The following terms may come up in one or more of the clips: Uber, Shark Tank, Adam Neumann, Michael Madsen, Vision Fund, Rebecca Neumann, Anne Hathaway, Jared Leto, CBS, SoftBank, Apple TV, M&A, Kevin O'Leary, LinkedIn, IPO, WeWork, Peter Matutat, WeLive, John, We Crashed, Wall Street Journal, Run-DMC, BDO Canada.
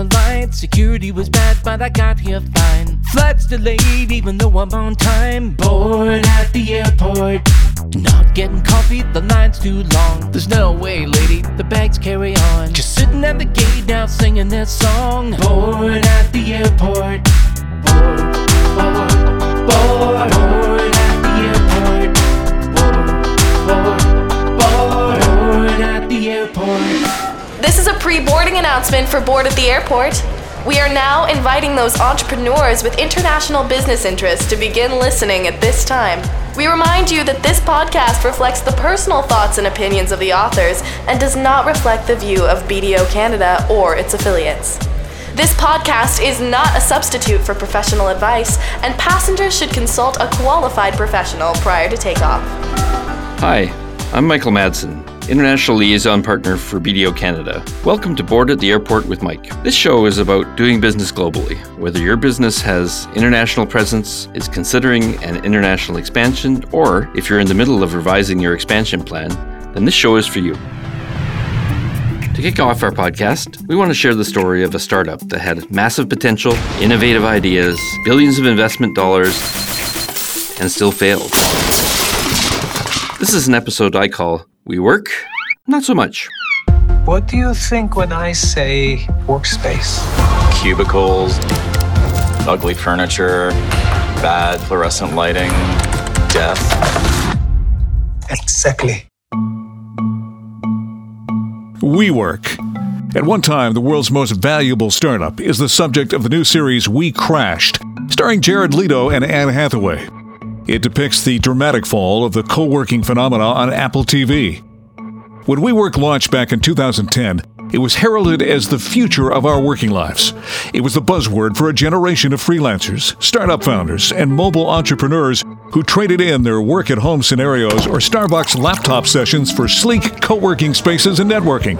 the light. Security was bad, but I got here fine. Flight's delayed, even though I'm on time. Bored at the airport. Not getting coffee, the line's too long. There's no way, lady, the bags carry on. Just sitting at the gate now singing that song. Bored at the airport. Bored, bored, bored. This is a pre-boarding announcement for Board at the Airport. We are now inviting those entrepreneurs with international business interests to begin listening at this time. We remind you that this podcast reflects the personal thoughts and opinions of the authors and does not reflect the view of BDO Canada or its affiliates. This podcast is not a substitute for professional advice, and passengers should consult a qualified professional prior to takeoff. Hi, I'm Michael Madsen, International Liaison Partner for BDO Canada. Welcome to Board at the Airport with Mike. This show is about doing business globally. Whether your business has international presence, is considering an international expansion, or if you're in the middle of revising your expansion plan, then this show is for you. To kick off our podcast, we want to share the story of a startup that had massive potential, innovative ideas, billions of investment dollars, and still failed. This is an episode I call We Work, Not So Much. What do you think when I say workspace? Cubicles, ugly furniture, bad fluorescent lighting, death. Exactly. WeWork. At one time, the world's most valuable startup is the subject of the new series We Crashed, starring Jared Leto and Anne Hathaway. It depicts the dramatic fall of the co-working phenomena on Apple TV. When WeWork launched back in 2010, it was heralded as the future of our working lives. It was the buzzword for a generation of freelancers, startup founders, and mobile entrepreneurs who traded in their work-at-home scenarios or Starbucks laptop sessions for sleek co-working spaces and networking,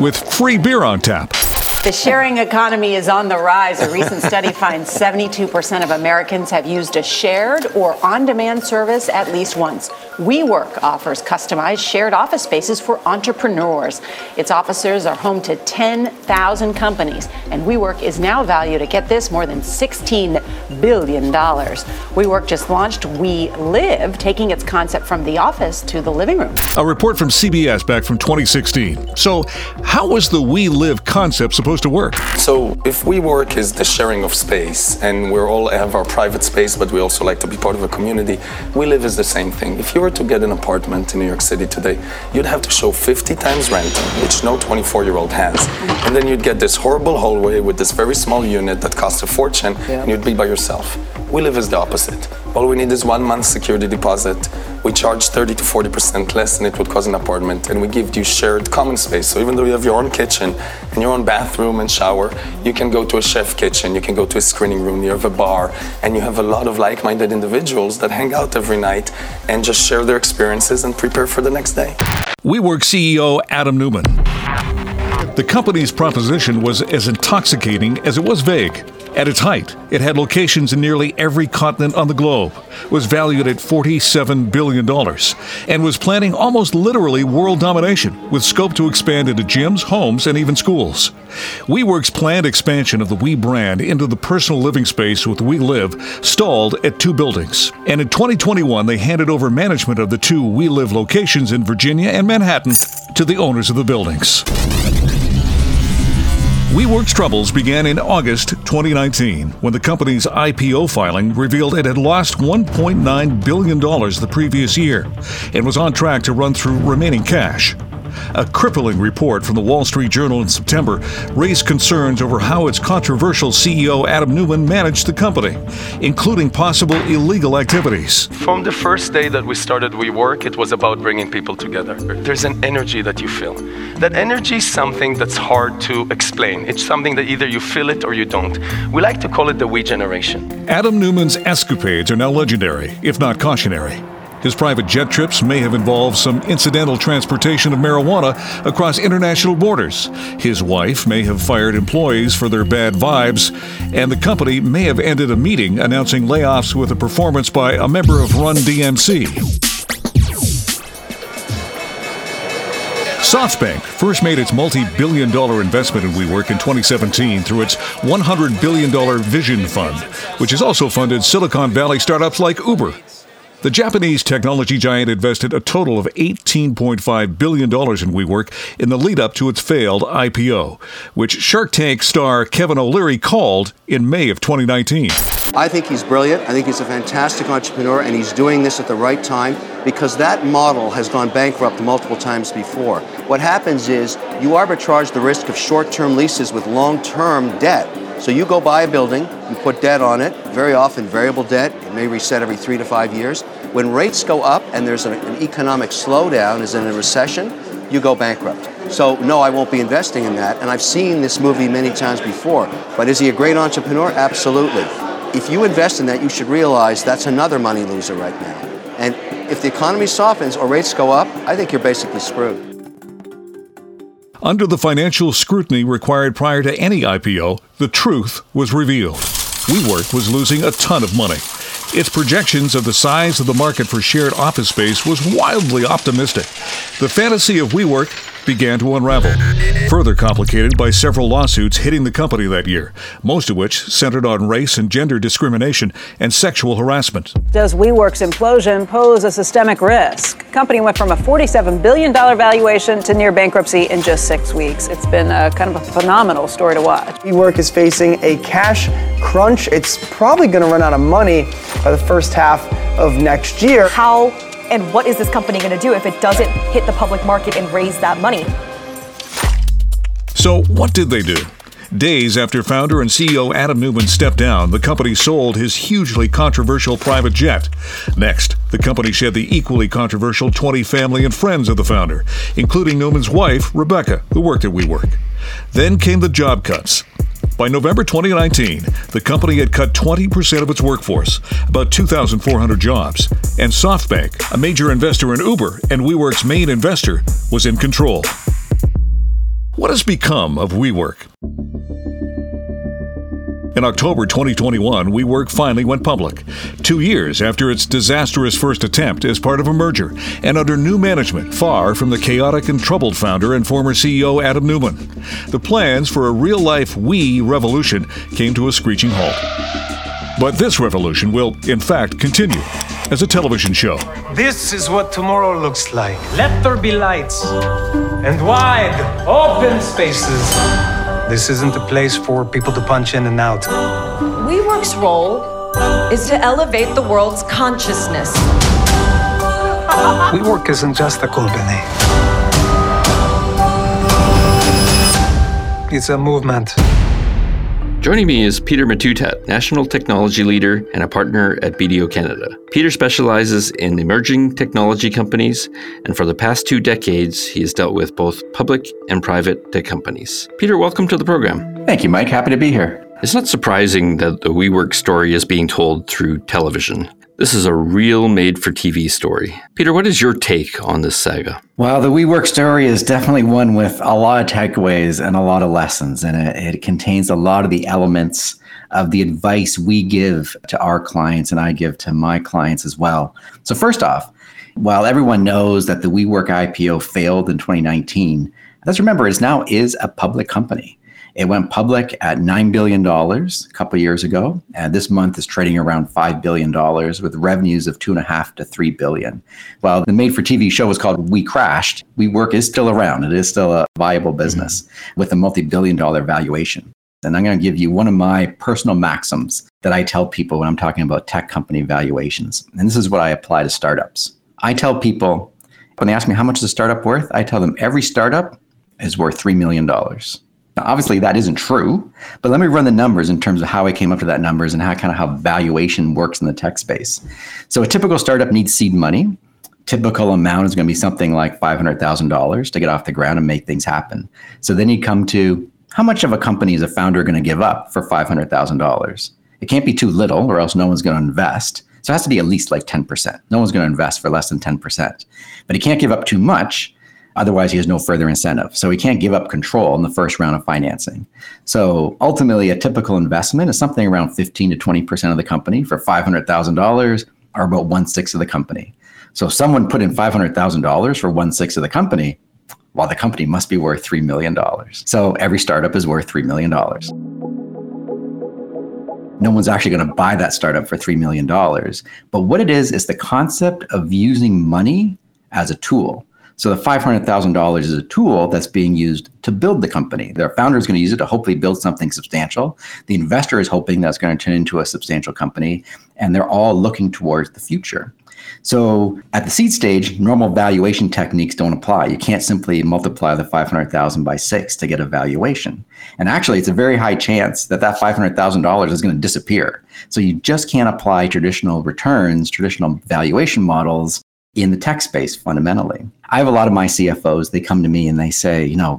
with free beer on tap. The sharing economy is on the rise. A recent study finds 72% of Americans have used a shared or on-demand service at least once. WeWork offers customized shared office spaces for entrepreneurs. Its offices are home to 10,000 companies, and WeWork is now valued at, get this, more than $16 billion. WeWork just launched WeLive, taking its concept from the office to the living room. A report from CBS back from 2016. So how was the WeLive concept supposed to work? So if WeWork is the sharing of space and we all have our private space, but we also like to be part of a community, WeLive is the same thing. If you were to get an apartment in New York City today, you'd have to show 50 times rent, which no 24-year-old has. And then you'd get this horrible hallway with this very small unit that costs a fortune, and you'd be by yourself. WeLive is the opposite. All we need is 1 month security deposit. We charge 30 to 40% less than it would cost an apartment, and we give you shared common space. So even though you have your own kitchen and your own bathroom and shower, you can go to a chef kitchen, you can go to a screening room, you have a bar, and you have a lot of like-minded individuals that hang out every night and just share their experiences and prepare for the next day. WeWork CEO Adam Neumann. The company's proposition was as intoxicating as it was vague. At its height, it had locations in nearly every continent on the globe, was valued at $47 billion, and was planning almost literally world domination, with scope to expand into gyms, homes, and even schools. WeWork's planned expansion of the We brand into the personal living space with WeLive stalled at 2 buildings. And in 2021, they handed over management of the 2 WeLive locations in Virginia and Manhattan to the owners of the buildings. WeWork's troubles began in August 2019, when the company's IPO filing revealed it had lost $1.9 billion the previous year and was on track to run through remaining cash. A crippling report from the Wall Street Journal in September raised concerns over how its controversial CEO Adam Neumann managed the company, including possible illegal activities. From the first day that we started WeWork, it was about bringing people together. There's an energy that you feel. That energy is something that's hard to explain. It's something that either you feel it or you don't. We like to call it the We generation. Adam Neumann's escapades are now legendary, if not cautionary. His private jet trips may have involved some incidental transportation of marijuana across international borders. His wife may have fired employees for their bad vibes, and the company may have ended a meeting announcing layoffs with a performance by a member of Run-DMC. SoftBank first made its multi-billion-dollar investment in WeWork in 2017 through its $100 billion Vision Fund, which has also funded Silicon Valley startups like Uber. The Japanese technology giant invested a total of $18.5 billion in WeWork in the lead-up to its failed IPO, which Shark Tank star Kevin O'Leary called in May of 2019. I think he's brilliant. I think he's a fantastic entrepreneur, and he's doing this at the right time because that model has gone bankrupt multiple times before. What happens is you arbitrage the risk of short-term leases with long-term debt. So you go buy a building, you put debt on it, very often variable debt, it may reset every 3 to 5 years. When rates go up and there's an economic slowdown, as in a recession, you go bankrupt. So no, I won't be investing in that, and I've seen this movie many times before. But is he a great entrepreneur? Absolutely. If you invest in that, you should realize that's another money loser right now. And if the economy softens or rates go up, I think you're basically screwed. Under the financial scrutiny required prior to any IPO, the truth was revealed. WeWork was losing a ton of money. Its projections of the size of the market for shared office space was wildly optimistic. The fantasy of WeWork began to unravel, further complicated by several lawsuits hitting the company that year, most of which centered on race and gender discrimination and sexual harassment. Does WeWork's implosion pose a systemic risk? The company went from a $47 billion valuation to near bankruptcy in just 6 weeks. It's been a kind of a phenomenal story to watch. WeWork is facing a cash crunch. It's probably going to run out of money by the first half of next year. How and what is this company going to do if it doesn't hit the public market and raise that money? So what did they do? Days after founder and CEO Adam Neumann stepped down, the company sold his hugely controversial private jet. Next, the company shed the equally controversial 20 family and friends of the founder, including Neumann's wife, Rebecca, who worked at WeWork. Then came the job cuts. By November 2019, the company had cut 20% of its workforce, about 2,400 jobs, and SoftBank, a major investor in Uber and WeWork's main investor, was in control. What has become of WeWork? In October 2021, WeWork finally went public, 2 years after its disastrous first attempt as part of a merger and under new management, far from the chaotic and troubled founder and former CEO Adam Neumann. The plans for a real-life We revolution came to a screeching halt. But this revolution will, in fact, continue as a television show. This is what tomorrow looks like. Let there be lights and wide, open spaces. This isn't a place for people to punch in and out. WeWork's role is to elevate the world's consciousness. WeWork isn't just a company. It's a movement. Joining me is Peter Matutat, National Technology Leader and a partner at BDO Canada. Peter specializes in emerging technology companies, and for the past 2 decades, he has dealt with both public and private tech companies. Peter, welcome to the program. Thank you, Mike. Happy to be here. It's not surprising that the WeWork story is being told through television. This is a real made-for-TV story. Peter, what is your take on this saga? Well, the WeWork story is definitely one with a lot of takeaways and a lot of lessons, and it contains a lot of the elements of the advice we give to our clients and I give to my clients as well. So first off, while everyone knows that the WeWork IPO failed in 2019, let's remember it now is a public company. It went public at $9 billion a couple of years ago, and this month is trading around $5 billion with revenues of $2.5 to $3 billion. While the made-for-TV show was called We Crashed, WeWork is still around. It is still a viable business with a multi-billion-dollar valuation. And I'm going to give you one of my personal maxims that I tell people when I'm talking about tech company valuations. And this is what I apply to startups. I tell people, when they ask me how much is a startup worth, I tell them every startup is worth $3 million. Now, obviously, that isn't true, but let me run the numbers in terms of how I came up to that numbers and how valuation works in the tech space. So a typical startup needs seed money. Typical amount is going to be something like $500,000 to get off the ground and make things happen. So then you come to how much of a company is a founder going to give up for $500,000? It can't be too little or else no one's going to invest. So it has to be at least like 10%. No one's going to invest for less than 10%, but he can't give up too much. Otherwise, he has no further incentive. So he can't give up control in the first round of financing. So ultimately, a typical investment is something around 15 to 20% of the company for $500,000 or about 1/6 of the company. So if someone put in $500,000 for 1/6 of the company, well, the company must be worth $3 million. So every startup is worth $3 million. No one's actually going to buy that startup for $3 million. But what it is the concept of using money as a tool. So the $500,000 is a tool that's being used to build the company. The founder is going to use it to hopefully build something substantial. The investor is hoping that's going to turn into a substantial company, and they're all looking towards the future. So at the seed stage, normal valuation techniques don't apply. You can't simply multiply the $500,000 by 6 to get a valuation. And actually, it's a very high chance that $500,000 is going to disappear. So you just can't apply traditional returns, traditional valuation models in the tech space fundamentally. I have a lot of my CFOs, they come to me and they say, the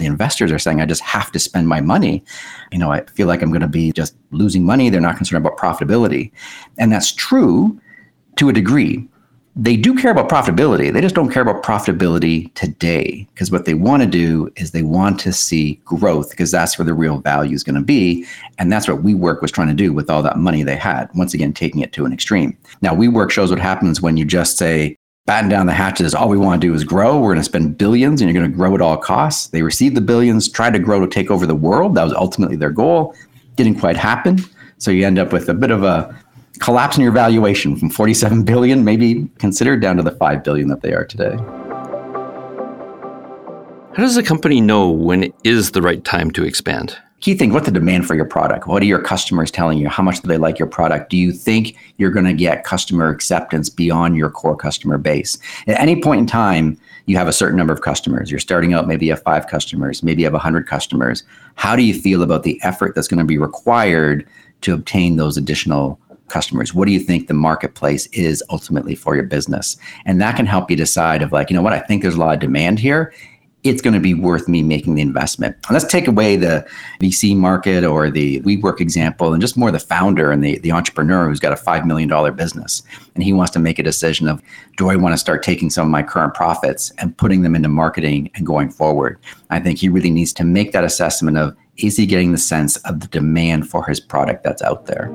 investors are saying, I just have to spend my money. I feel like I'm going to be just losing money. They're not concerned about profitability. And that's true to a degree. They do care about profitability. They just don't care about profitability today, because what they want to do is they want to see growth, because that's where the real value is going to be. And that's what WeWork was trying to do with all that money they had, once again, taking it to an extreme. Now, WeWork shows what happens when you just say, batten down the hatches, all we want to do is grow. We're going to spend billions and you're going to grow at all costs. They received the billions, tried to grow to take over the world. That was ultimately their goal. Didn't quite happen. So you end up with a bit of a collapse in your valuation from 47 billion, maybe considered, down to the 5 billion that they are today. How does a company know when it is the right time to expand? Key thing, what's the demand for your product? What are your customers telling you? How much do they like your product? Do you think you're going to get customer acceptance beyond your core customer base? At any point in time, you have a certain number of customers. You're starting out, maybe you have 5 customers, maybe you have 100 customers. How do you feel about the effort that's going to be required to obtain those additional customers? What do you think the marketplace is ultimately for your business? And that can help you decide of I think there's a lot of demand here. It's going to be worth me making the investment. And let's take away the VC market or the WeWork example and just more the founder and the entrepreneur who's got a $5 million business. And he wants to make a decision of, do I want to start taking some of my current profits and putting them into marketing and going forward? I think he really needs to make that assessment of, is he getting the sense of the demand for his product that's out there?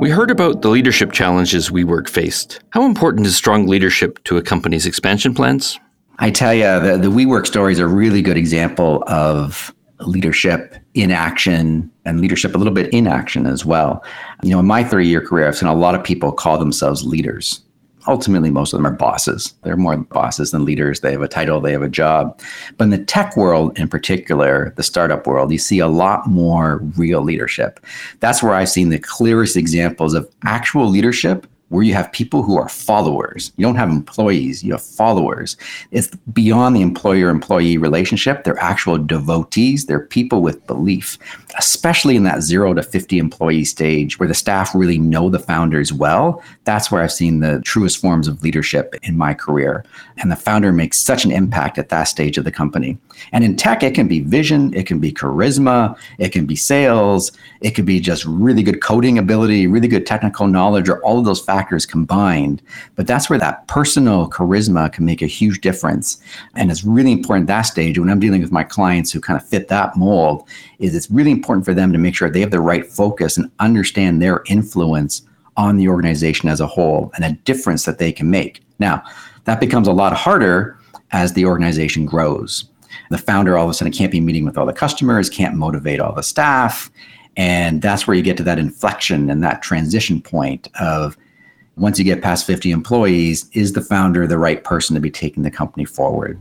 We heard about the leadership challenges WeWork faced. How important is strong leadership to a company's expansion plans? I tell you, the WeWork story is a really good example of leadership in action, and leadership a little bit in action as well. In my 30-year career, I've seen a lot of people call themselves leaders. Ultimately, most of them are bosses. They're more bosses than leaders. They have a title, they have a job. But in the tech world in particular, the startup world, you see a lot more real leadership. That's where I've seen the clearest examples of actual leadership, where you have people who are followers. You don't have employees, you have followers. It's beyond the employer-employee relationship. They're actual devotees. They're people with belief, especially in that 0 to 50 employee stage where the staff really know the founders well. That's where I've seen the truest forms of leadership in my career. And the founder makes such an impact at that stage of the company. And in tech, it can be vision, it can be charisma, it can be sales, it could be just really good coding ability, really good technical knowledge, or all of those factors combined. But that's where that personal charisma can make a huge difference. And it's really important at that stage, when I'm dealing with my clients who kind of fit that mold, is it's really important for them to make sure they have the right focus and understand their influence on the organization as a whole and a difference that they can make. Now, that becomes a lot harder as the organization grows. The founder all of a sudden can't be meeting with all the customers, can't motivate all the staff. And that's where you get to that inflection and that transition point of, once you get past 50 employees, is the founder the right person to be taking the company forward?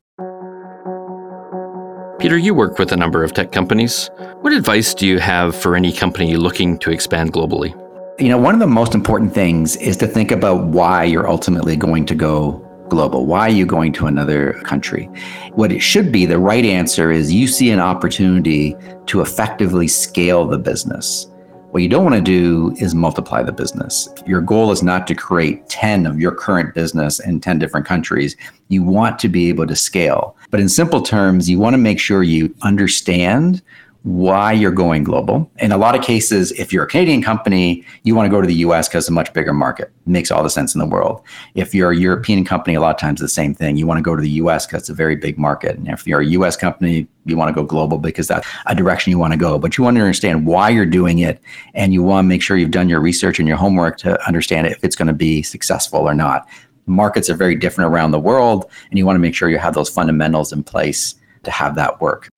Peter, you work with a number of tech companies. What advice do you have for any company looking to expand globally? One of the most important things is to think about why you're ultimately going to go global. Why are you going to another country? What it should be, the right answer is you see an opportunity to effectively scale the business. What you don't want to do is multiply the business. Your goal is not to create 10 of your current business in 10 different countries. You want to be able to scale. But in simple terms, you want to make sure you understand why you're going global. In a lot of cases, if you're a Canadian company, you want to go to the US because it's a much bigger market. It makes all the sense in the world. If you're a European company, a lot of times the same thing. You want to go to the US because it's a very big market. And if you're a US company, you want to go global because that's a direction you want to go. But you want to understand why you're doing it. And you want to make sure you've done your research and your homework to understand if it's going to be successful or not. markets are very different around the world, and you want to make sure you have those fundamentals in place to have that work.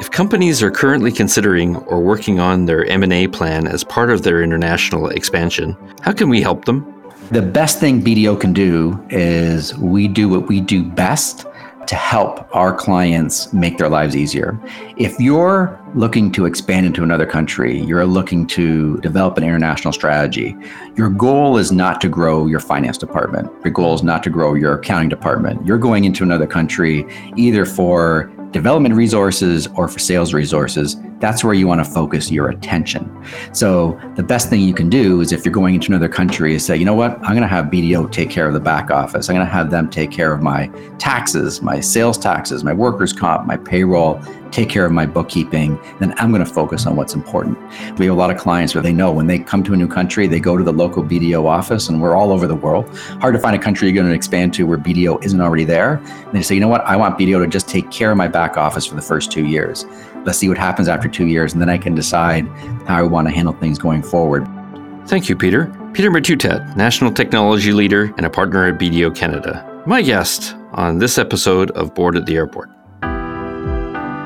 If companies are currently considering or working on their M&A plan as part of their international expansion, how can we help them? The best thing BDO can do is we do what we do best to help our clients make their lives easier. If you're looking to expand into another country, you're looking to develop an international strategy, your goal is not to grow your finance department. Your goal is not to grow your accounting department. You're going into another country either for development resources or for sales resources. That's where you want to focus your attention. So the best thing you can do is, if you're going into another country, is say, you know what, I'm going to have BDO take care of the back office. I'm going to have them take care of my taxes, my sales taxes, my workers' comp, my payroll, take care of my bookkeeping. Then I'm going to focus on what's important. We have a lot of clients where they know when they come to a new country, they go to the local BDO office, and we're all over the world. Hard to find a country you're going to expand to where BDO isn't already there. And they say, you know what, I want BDO to just take care of my back office for the first 2 years. Let's see what happens after 2 years, and then I can decide how I want to handle things going forward. Thank you, Peter. Peter Matutat, National Technology Leader and a partner at BDO Canada, my guest on this episode of Board at the Airport.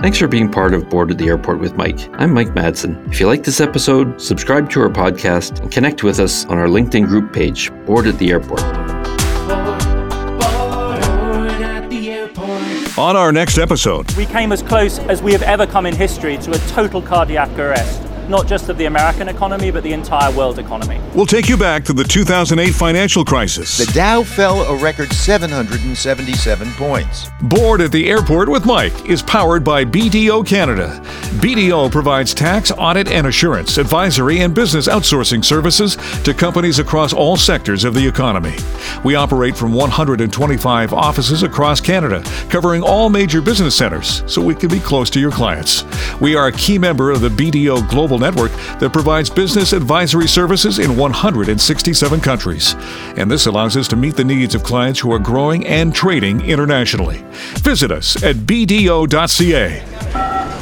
Thanks for being part of Board at the Airport with Mike. I'm Mike Madsen. If you like this episode, subscribe to our podcast and connect with us on our LinkedIn group page, Board at the Airport. On our next episode, we came as close as we have ever come in history to a total cardiac arrest, not just of the American economy, but the entire world economy. We'll take you back to the 2008 financial crisis. The Dow fell a record 777 points. Board at the Airport with Mike is powered by BDO Canada. BDO provides tax, audit, and assurance, advisory, and business outsourcing services to companies across all sectors of the economy. We operate from 125 offices across Canada, covering all major business centers, so we can be close to your clients. We are a key member of the BDO Global network that provides business advisory services in 167 countries. And this allows us to meet the needs of clients who are growing and trading internationally. Visit us at bdo.ca.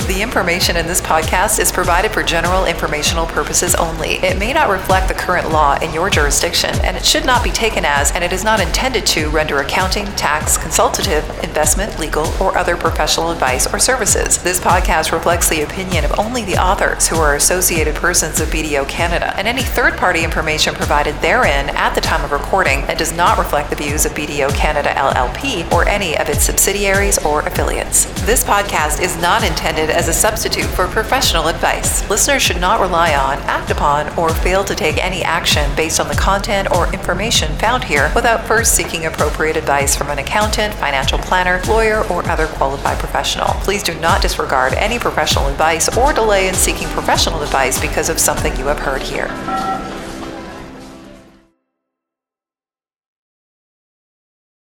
The information in this podcast is provided for general informational purposes only. It may not reflect the current law in your jurisdiction, and it should not be taken as, and it is not intended to render accounting, tax, consultative, investment, legal, or other professional advice or services. This podcast reflects the opinion of only the authors who are associated persons of BDO Canada, and any third-party information provided therein at the time of recording and does not reflect the views of BDO Canada LLP or any of its subsidiaries or affiliates. This podcast is not intended as a substitute for professional advice. Listeners should not rely on, act upon, or fail to take any action based on the content or information found here without first seeking appropriate advice from an accountant, financial planner, lawyer, or other qualified professional. Please do not disregard any professional advice or delay in seeking professional advice because of something you have heard here.